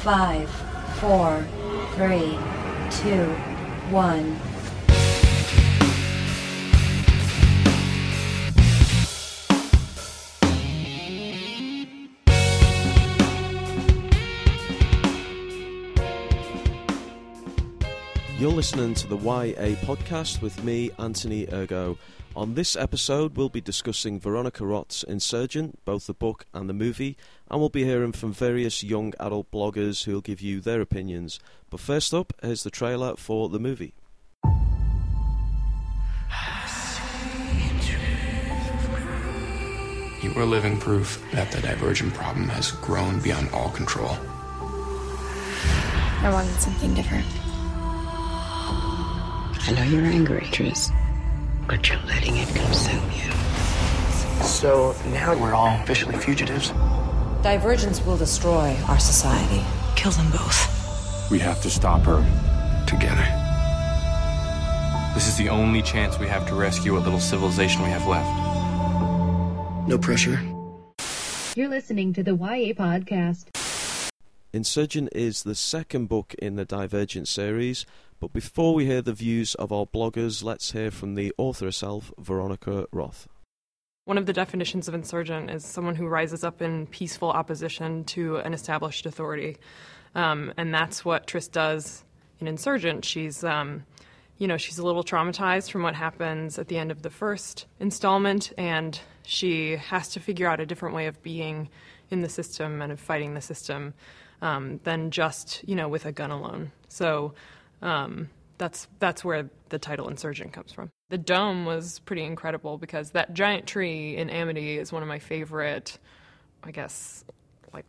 5, 4, 3, 2, 1. You're listening to the YA podcast with me, Anthony Ergo. On this episode, we'll be discussing Veronica Roth's Insurgent, both the book and the movie, and we'll be hearing from various young adult bloggers who'll give you their opinions. But first up, here's the trailer for the movie. You are living proof that the Divergent problem has grown beyond all control. I wanted something different. I know you're angry, Tris, but you're letting it consume you. So now we're all officially fugitives. Divergence will destroy our society. Kill them both. We have to stop her. Together. This is the only chance we have to rescue what little civilization we have left. No pressure. You're listening to the YA podcast. Insurgent is the second book in the Divergent series, but before we hear the views of our bloggers, let's hear from the author herself, Veronica Roth. One of the definitions of insurgent is someone who rises up in peaceful opposition to an established authority, and that's what Tris does in Insurgent. She's a little traumatized from what happens at the end of the first installment, and she has to figure out a different way of being in the system and of fighting the system than just, with a gun alone. So that's where the title Insurgent comes from. The dome was pretty incredible because that giant tree in Amity is one of my favorite,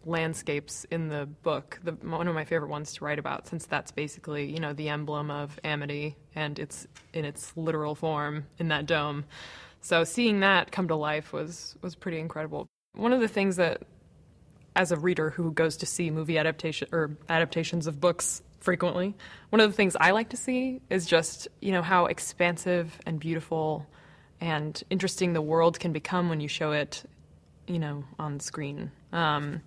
landscapes in the book. One of my favorite ones to write about, since that's basically, the emblem of Amity, and it's in its literal form in that dome. So seeing that come to life was pretty incredible. One of the things that, as a reader who goes to see movie adaptations of books frequently, one of the things I like to see is just, how expansive and beautiful and interesting the world can become when you show it, on screen. And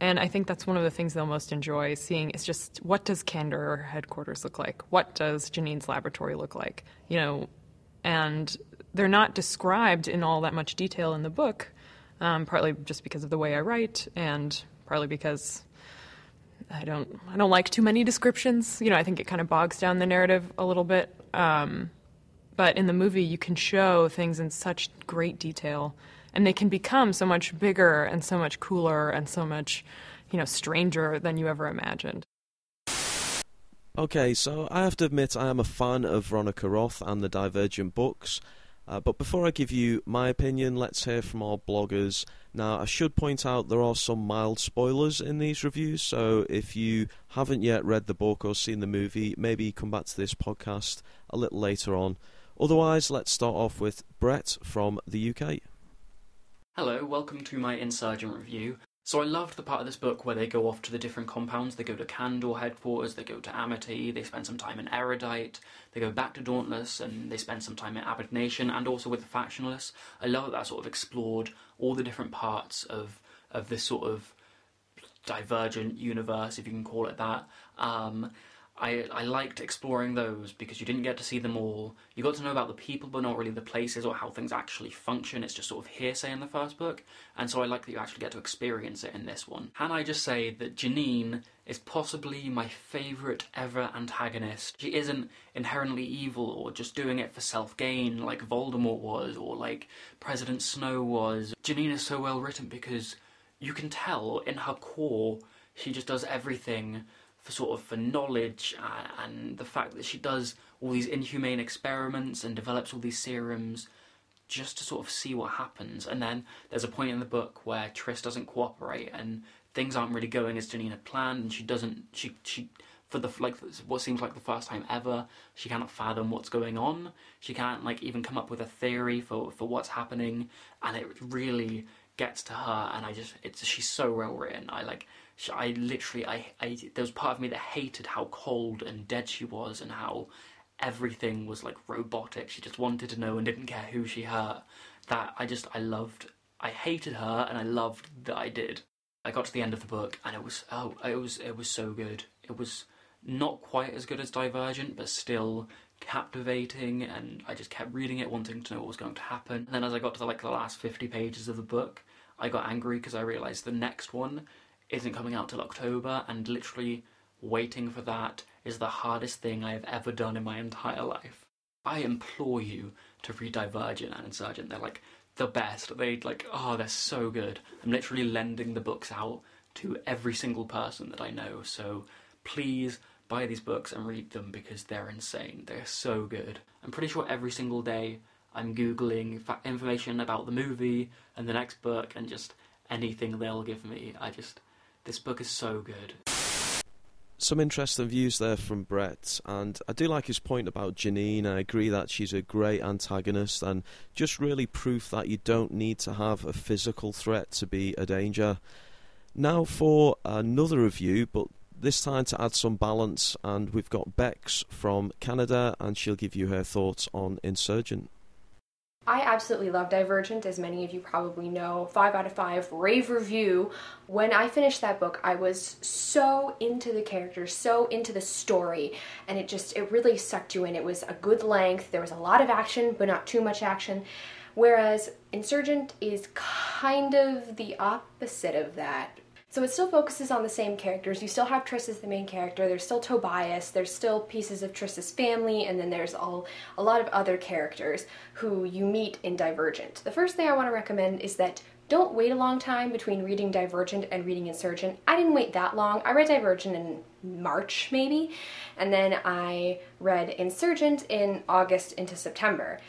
I think that's one of the things they'll most enjoy seeing, is just, what does Candor headquarters look like? What does Janine's laboratory look like? And they're not described in all that much detail in the book, partly just because of the way I write, and partly because I don't like too many descriptions. I think it kind of bogs down the narrative a little bit. But in the movie, you can show things in such great detail, and they can become so much bigger and so much cooler and so much, stranger than you ever imagined. Okay, so I have to admit I am a fan of Veronica Roth and the Divergent books. But before I give you my opinion, let's hear from our bloggers. Now, I should point out there are some mild spoilers in these reviews, so if you haven't yet read the book or seen the movie, maybe come back to this podcast a little later on. Otherwise, let's start off with Brett from the UK. Hello, welcome to my Insurgent review. So I loved the part of this book where they go off to the different compounds. They go to Candor headquarters, they go to Amity, they spend some time in Erudite, they go back to Dauntless, and they spend some time in Abnegation, and also with the Factionless. I love that sort of explored all the different parts of this sort of divergent universe, if you can call it that. I liked exploring those because you didn't get to see them all. You got to know about the people, but not really the places or how things actually function. It's just sort of hearsay in the first book. And so I like that you actually get to experience it in this one. Can I just say that Janine is possibly my favourite ever antagonist. She isn't inherently evil or just doing it for self-gain like Voldemort was or like President Snow was. Janine is so well written because you can tell in her core she just does everything for knowledge, and the fact that she does all these inhumane experiments and develops all these serums just to see what happens. And then there's a point in the book where Tris doesn't cooperate and things aren't really going as Janine had planned, and what seems like the first time ever, she cannot fathom what's going on. She can't even come up with a theory for what's happening, and it really gets to her. And she's so well written. There was part of me that hated how cold and dead she was and how everything was robotic. She just wanted to know and didn't care who she hurt. I hated her, and I loved that I did. I got to the end of the book and it was so good. It was not quite as good as Divergent, but still captivating, and I just kept reading it, wanting to know what was going to happen. And then as I got to the last 50 pages of the book, I got angry because I realised the next one isn't coming out till October, and literally waiting for that is the hardest thing I have ever done in my entire life. I implore you to read Divergent and Insurgent. They're like the best. They oh, they're so good. I'm literally lending the books out to every single person that I know, so please buy these books and read them because they're insane. They're so good. I'm pretty sure every single day I'm Googling information about the movie and the next book and just anything they'll give me. This book is so good. Some interesting views there from Brett, and I do like his point about Janine. I agree that she's a great antagonist and just really proof that you don't need to have a physical threat to be a danger. Now for another review, but this time to add some balance, and we've got Bex from Canada, and she'll give you her thoughts on Insurgent. I absolutely love Divergent, as many of you probably know. 5 out of 5, rave review. When I finished that book, I was so into the characters, so into the story, and it really sucked you in. It was a good length, there was a lot of action, but not too much action. Whereas Insurgent is kind of the opposite of that. So it still focuses on the same characters. You still have Tris as the main character, there's still Tobias, there's still pieces of Tris's family, and then there's a lot of other characters who you meet in Divergent. The first thing I want to recommend is that don't wait a long time between reading Divergent and reading Insurgent. I didn't wait that long. I read Divergent in March, maybe, and then I read Insurgent in August into September.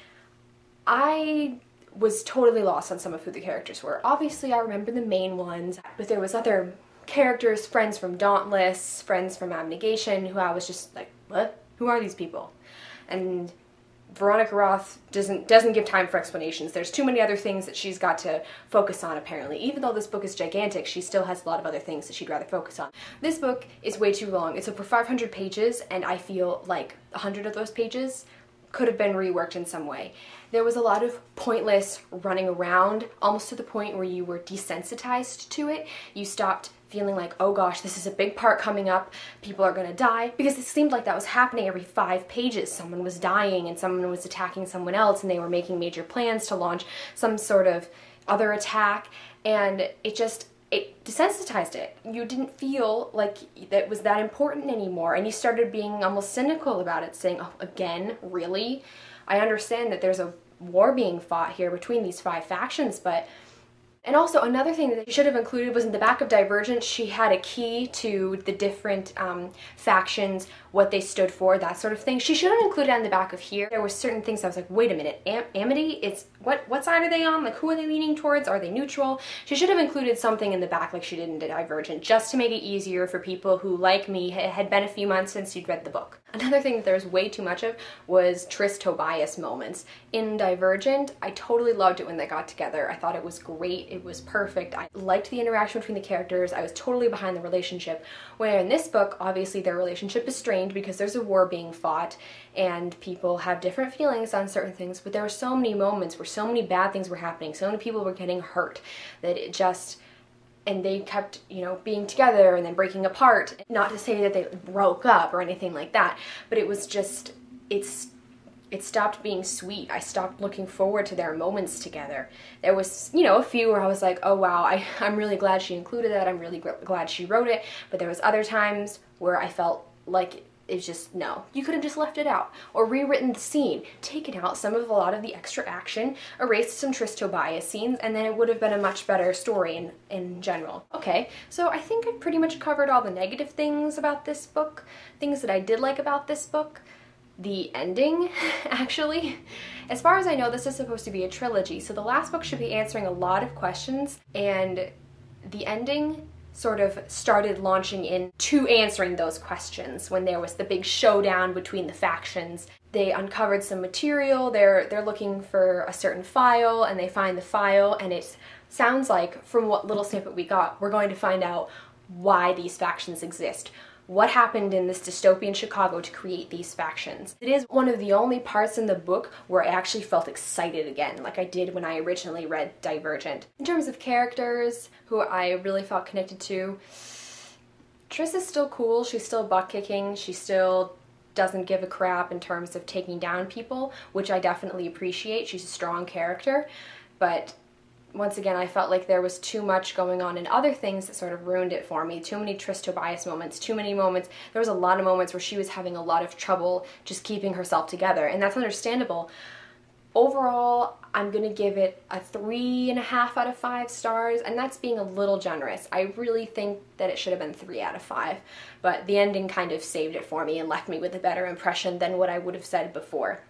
I was totally lost on some of who the characters were. Obviously, I remember the main ones, but there was other characters, friends from Dauntless, friends from Abnegation, who I was just like, what? Who are these people? And Veronica Roth doesn't give time for explanations. There's too many other things that she's got to focus on, apparently. Even though this book is gigantic, she still has a lot of other things that she'd rather focus on. This book is way too long. It's over 500 pages, and I feel like 100 of those pages could have been reworked in some way. There was a lot of pointless running around, almost to the point where you were desensitized to it. You stopped feeling like, oh gosh, this is a big part coming up, people are gonna die, because it seemed like that was happening every 5 pages. Someone was dying and someone was attacking someone else, and they were making major plans to launch some sort of other attack, and it desensitized it. You didn't feel like that was that important anymore, and you started being almost cynical about it, saying, oh, again, really? I understand that there's a war being fought here between these 5 factions, but... And also, another thing that you should have included was in the back of Divergent, she had a key to the different factions, what they stood for, that sort of thing. She should have included it on the back of here. There were certain things I was like, wait a minute, Amity? It's, what side are they on? Like, who are they leaning towards? Are they neutral? She should have included something in the back like she did in Divergent, just to make it easier for people who, like me, had been a few months since you'd read the book. Another thing that there was way too much of was Tris-Tobias moments. In Divergent, I totally loved it when they got together. I thought it was great. It was perfect. I liked the interaction between the characters. I was totally behind the relationship. Where in this book, obviously their relationship is strained because there's a war being fought and people have different feelings on certain things, but there were so many moments where so many bad things were happening, so many people were getting hurt, that it just... And they kept, being together and then breaking apart. Not to say that they broke up or anything like that, but it was just... It stopped being sweet. I stopped looking forward to their moments together. There was, a few where I was like, oh wow, I'm really glad she included that, I'm really glad she wrote it, but there was other times where I felt like it's just, no, you could have just left it out, or rewritten the scene, taken out a lot of the extra action, erased some Tris-Tobias scenes, and then it would have been a much better story in general. Okay, so I think I pretty much covered all the negative things about this book, things that I did like about this book. The ending, actually. As far as I know, this is supposed to be a trilogy, so the last book should be answering a lot of questions, and the ending sort of started launching into answering those questions when there was the big showdown between the factions. They uncovered some material, they're looking for a certain file, and they find the file, and it sounds like, from what little snippet we got, we're going to find out why these factions exist. what happened in this dystopian Chicago to create these factions. It is one of the only parts in the book where I actually felt excited again, like I did when I originally read Divergent. In terms of characters who I really felt connected to, Tris is still cool, she's still butt-kicking, she still doesn't give a crap in terms of taking down people, which I definitely appreciate. She's a strong character, but once again, I felt like there was too much going on in other things that sort of ruined it for me. Too many Tris Tobias moments, too many moments. There was a lot of moments where she was having a lot of trouble just keeping herself together, and that's understandable. Overall, I'm gonna give it a 3.5 out of 5 stars, and that's being a little generous. I really think that it should have been 3 out of 5, but the ending kind of saved it for me and left me with a better impression than what I would have said before.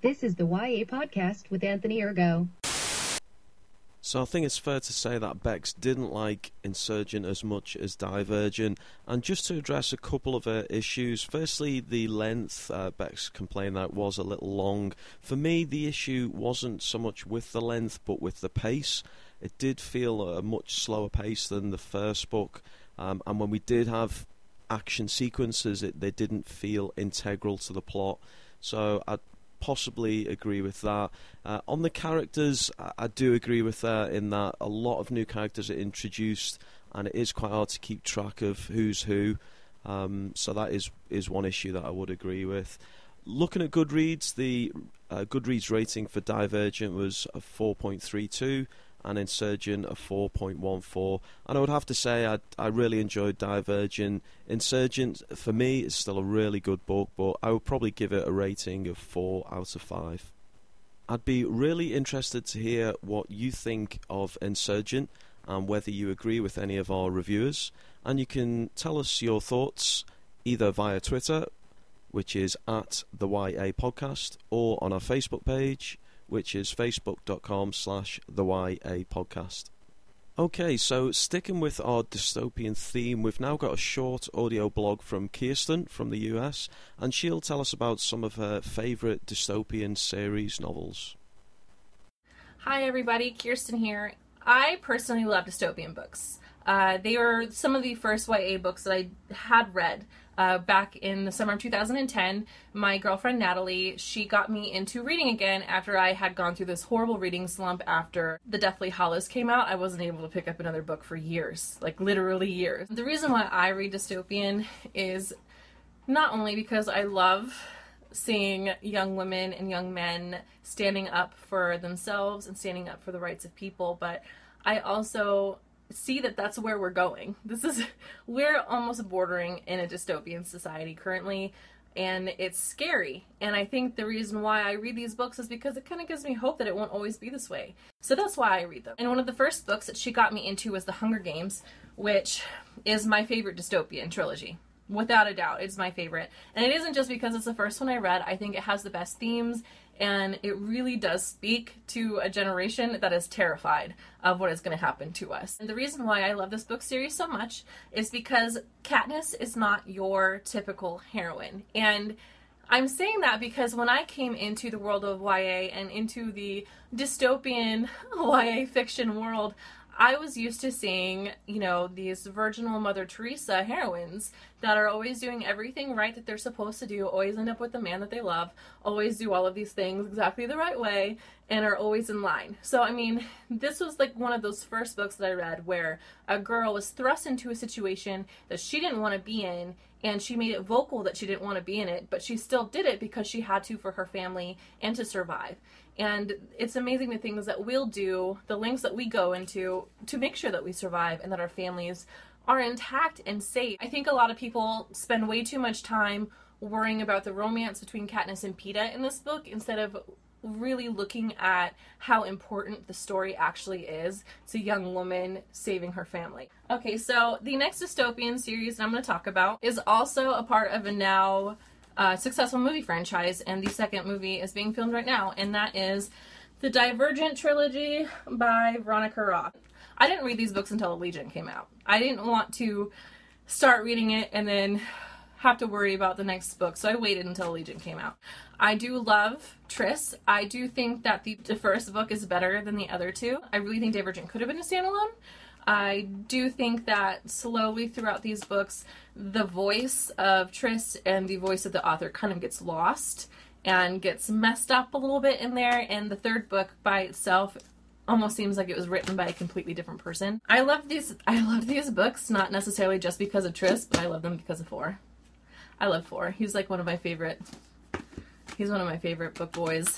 This is the YA Podcast with Anthony Ergo. So I think it's fair to say that Bex didn't like Insurgent as much as Divergent, and just to address a couple of her issues, firstly the length. Bex complained that it was a little long. For me, the issue wasn't so much with the length but with the pace. It did feel a much slower pace than the first book, and when we did have action sequences, they didn't feel integral to the plot, so I'd possibly agree with that. On the characters, I do agree with that, in that a lot of new characters are introduced and it is quite hard to keep track of who's who, so that is one issue that I would agree with. Looking at Goodreads, the Goodreads rating for Divergent was a 4.32 and Insurgent a 4.14, and I would have to say I really enjoyed Divergent. Insurgent, for me, is still a really good book, but I would probably give it a rating of 4 out of 5. I'd be really interested to hear what you think of Insurgent and whether you agree with any of our reviewers, and you can tell us your thoughts either via Twitter, which is at the YA Podcast, or on our Facebook page, which is facebook.com/the YA Podcast. Okay, so sticking with our dystopian theme, we've now got a short audio blog from Kierstan from the US, and she'll tell us about some of her favourite dystopian series novels. Hi everybody, Kierstan here. I personally love dystopian books. They were some of the first YA books that I had read. Back in the summer of 2010, my girlfriend Natalie, she got me into reading again after I had gone through this horrible reading slump after The Deathly Hallows came out. I wasn't able to pick up another book for years, like literally years. The reason why I read dystopian is not only because I love seeing young women and young men standing up for themselves and standing up for the rights of people, but I also see that that's where we're going. We're almost bordering in a dystopian society currently, and it's scary. And I think the reason why I read these books is because it kind of gives me hope that it won't always be this way. So that's why I read them. And one of the first books that she got me into was The Hunger Games, which is my favorite dystopian trilogy. Without a doubt, it's my favorite. And it isn't just because it's the first one I read. I think it has the best themes, and it really does speak to a generation that is terrified of what is going to happen to us. And the reason why I love this book series so much is because Katniss is not your typical heroine. And I'm saying that because when I came into the world of YA and into the dystopian YA fiction world, I was used to seeing, these virginal Mother Teresa heroines that are always doing everything right that they're supposed to do, always end up with the man that they love, always do all of these things exactly the right way, and are always in line. So, this was like one of those first books that I read where a girl was thrust into a situation that she didn't want to be in, and she made it vocal that she didn't want to be in it, but she still did it because she had to for her family and to survive. And it's amazing the things that we'll do, the lengths that we go into to make sure that we survive and that our families are intact and safe. I think a lot of people spend way too much time worrying about the romance between Katniss and Peeta in this book instead of really looking at how important the story actually is to a young woman saving her family. Okay, so the next dystopian series that I'm going to talk about is also a part of a now successful movie franchise, and the second movie is being filmed right now, and that is the Divergent trilogy by Veronica Roth. I didn't read these books until Allegiant came out. I didn't want to start reading it and then have to worry about the next book, so I waited until Allegiant came out. I do love Tris. I do think that the first book is better than the other two. I really think Divergent could have been a standalone. I do think that slowly throughout these books, the voice of Tris and the voice of the author kind of gets lost and gets messed up a little bit in there, and the third book by itself almost seems like it was written by a completely different person. I love these books, not necessarily just because of Tris, but I love them because of Four. I love Four. He's like one of my favorite. He's one of my favorite book boys.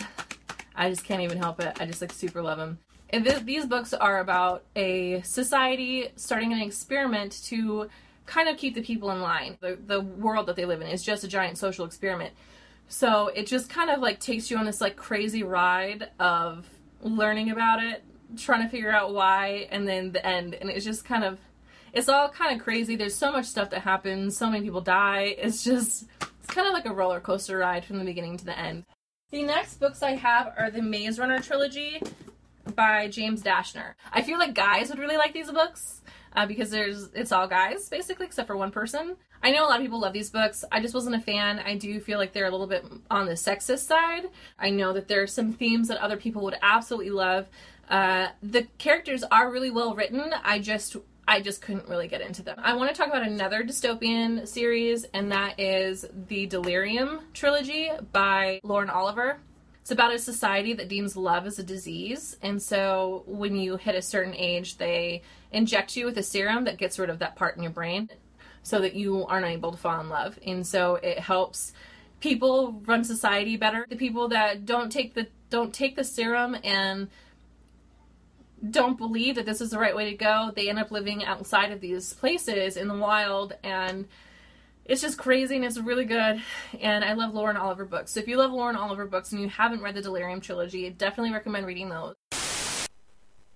I just can't even help it. I just like super love him. And these books are about a society starting an experiment to kind of keep the people in line. The world that they live in is just a giant social experiment. So it just kind of like takes you on this like crazy ride of learning about it, trying to figure out why, and then the end. And it's just kind of, it's all kind of crazy. There's so much stuff that happens. So many people die. It's just, it's kind of like a roller coaster ride from the beginning to the end. The next books I have are the Maze Runner trilogy by James Dashner. I feel like guys would really like these books because it's all guys basically except for one person. I know a lot of people love these books. I just wasn't a fan. I do feel like they're a little bit on the sexist side. I know that there are some themes that other people would absolutely love. The characters are really well written. I just couldn't really get into them. I want to talk about another dystopian series, and that is the Delirium trilogy by Lauren Oliver. It's about a society that deems love as a disease, and so when you hit a certain age, they inject you with a serum that gets rid of that part in your brain so that you aren't able to fall in love. And so it helps people run society better. The people that don't take the serum and don't believe that this is the right way to go, they end up living outside of these places in the wild, and it's just crazy, and it's really good, and I love Lauren Oliver books. So if you love Lauren Oliver books and you haven't read the Delirium trilogy, I definitely recommend reading those.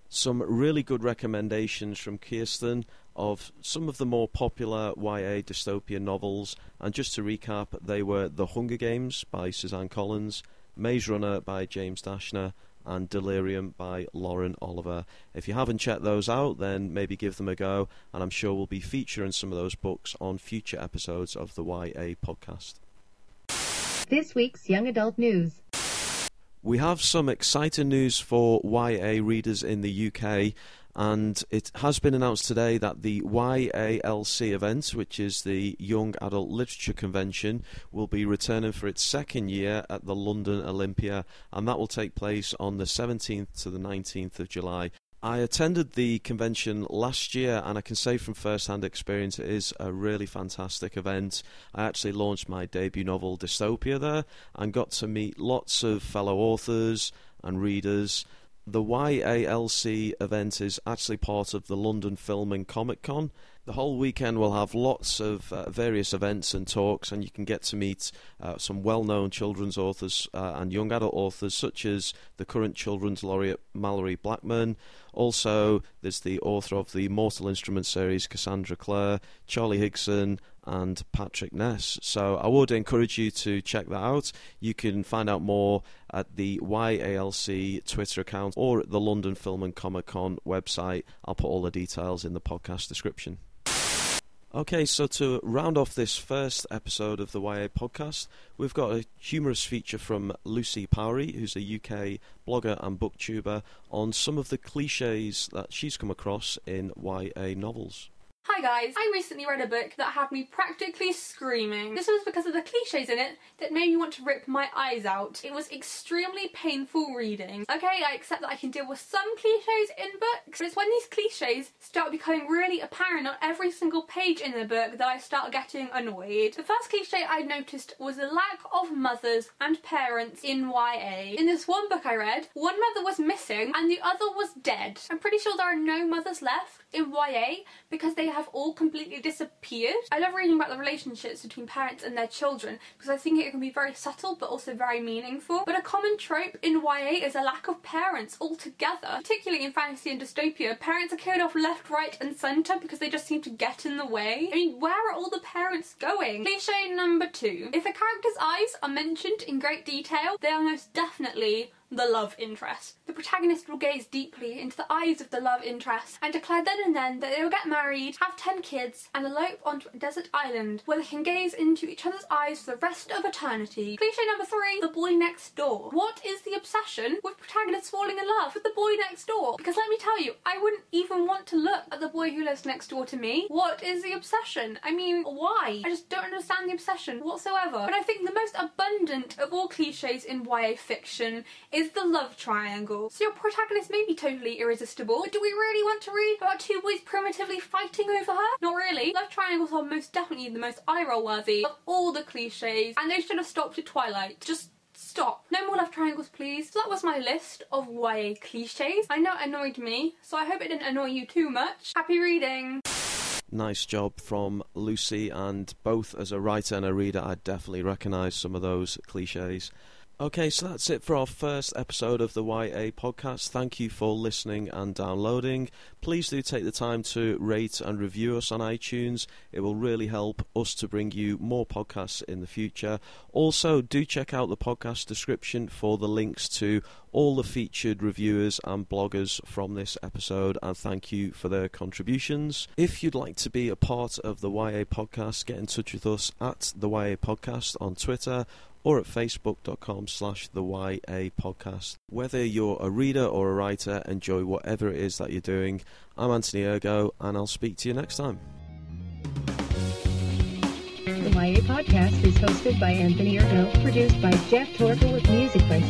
Some really good recommendations from Kierstan of some of the more popular YA dystopian novels, and just to recap, they were The Hunger Games by Suzanne Collins, Maze Runner by James Dashner, and Delirium by Lauren Oliver. If you haven't checked those out, then maybe give them a go, and I'm sure we'll be featuring some of those books on future episodes of the YA podcast. This week's Young Adult News. We have some exciting news for YA readers in the UK, and it has been announced today that the YALC event, which is the Young Adult Literature Convention, will be returning for its second year at the London Olympia, and that will take place on the 17th to the 19th of July. I attended the convention last year, and I can say from first-hand experience it is a really fantastic event. I actually launched my debut novel Dystopia there and got to meet lots of fellow authors and readers. The YALC event is actually part of the London Film and Comic Con. The whole weekend will have lots of various events and talks, and you can get to meet some well-known children's authors and young adult authors, such as the current children's laureate Mallory Blackman. Also, there's the author of the Mortal Instruments series, Cassandra Clare, Charlie Higson, and Patrick Ness. So I would encourage you to check that out. You can find out more at the YALC Twitter account or at the London Film and Comic Con website. I'll put all the details in the podcast description. Okay, so to round off this first episode of the YA podcast, we've got a humorous feature from Lucy Powery, who's a UK blogger and booktuber, on some of the cliches that she's come across in YA novels. Hi guys, I recently read a book that had me practically screaming. This was because of the cliches in it that made me want to rip my eyes out. It was extremely painful reading. Okay, I accept that I can deal with some cliches in books, but it's when these cliches start becoming really apparent on every single page in the book that I start getting annoyed. The first cliche I noticed was the lack of mothers and parents in YA. In this one book I read, one mother was missing and the other was dead. I'm pretty sure there are no mothers left in YA because they have all completely disappeared. I love reading about the relationships between parents and their children because I think it can be very subtle but also very meaningful. But a common trope in YA is a lack of parents altogether. Particularly in fantasy and dystopia, parents are killed off left, right and centre because they just seem to get in the way. I mean, where are all the parents going? Cliché number 2. If a character's eyes are mentioned in great detail, they are most definitely the love interest. The protagonist will gaze deeply into the eyes of the love interest and declare then and then that they will get married, have 10 kids, and elope onto a desert island where they can gaze into each other's eyes for the rest of eternity. Cliché number 3, the boy next door. What is the obsession with protagonists falling in love with the boy next door? Because let me tell you, I wouldn't even want to look at the boy who lives next door to me. What is the obsession? I mean, why? I just don't understand the obsession whatsoever. But I think the most abundant of all cliches in YA fiction is the love triangle. So your protagonist may be totally irresistible, but do we really want to read about two boys primitively fighting over her? Not really. Love triangles are most definitely the most eye-roll worthy of all the cliches, and they should have stopped at Twilight. Just stop. No more love triangles, please. So that was my list of YA cliches. I know it annoyed me, so I hope it didn't annoy you too much. Happy reading! Nice job from Lucy, and both as a writer and a reader, I definitely recognise some of those cliches. Okay, so that's it for our first episode of the YA podcast. Thank you for listening and downloading. Please do take the time to rate and review us on iTunes. It will really help us to bring you more podcasts in the future. Also, do check out the podcast description for the links to all the featured reviewers and bloggers from this episode, and thank you for their contributions. If you'd like to be a part of the YA podcast, get in touch with us at the YA podcast on Twitter, or at facebook.com/the YA podcast. Whether you're a reader or a writer, enjoy whatever it is that you're doing. I'm Anthony Ergo, and I'll speak to you next time. The YA podcast is hosted by Anthony Ergo, produced by Jeff Torkel, with music by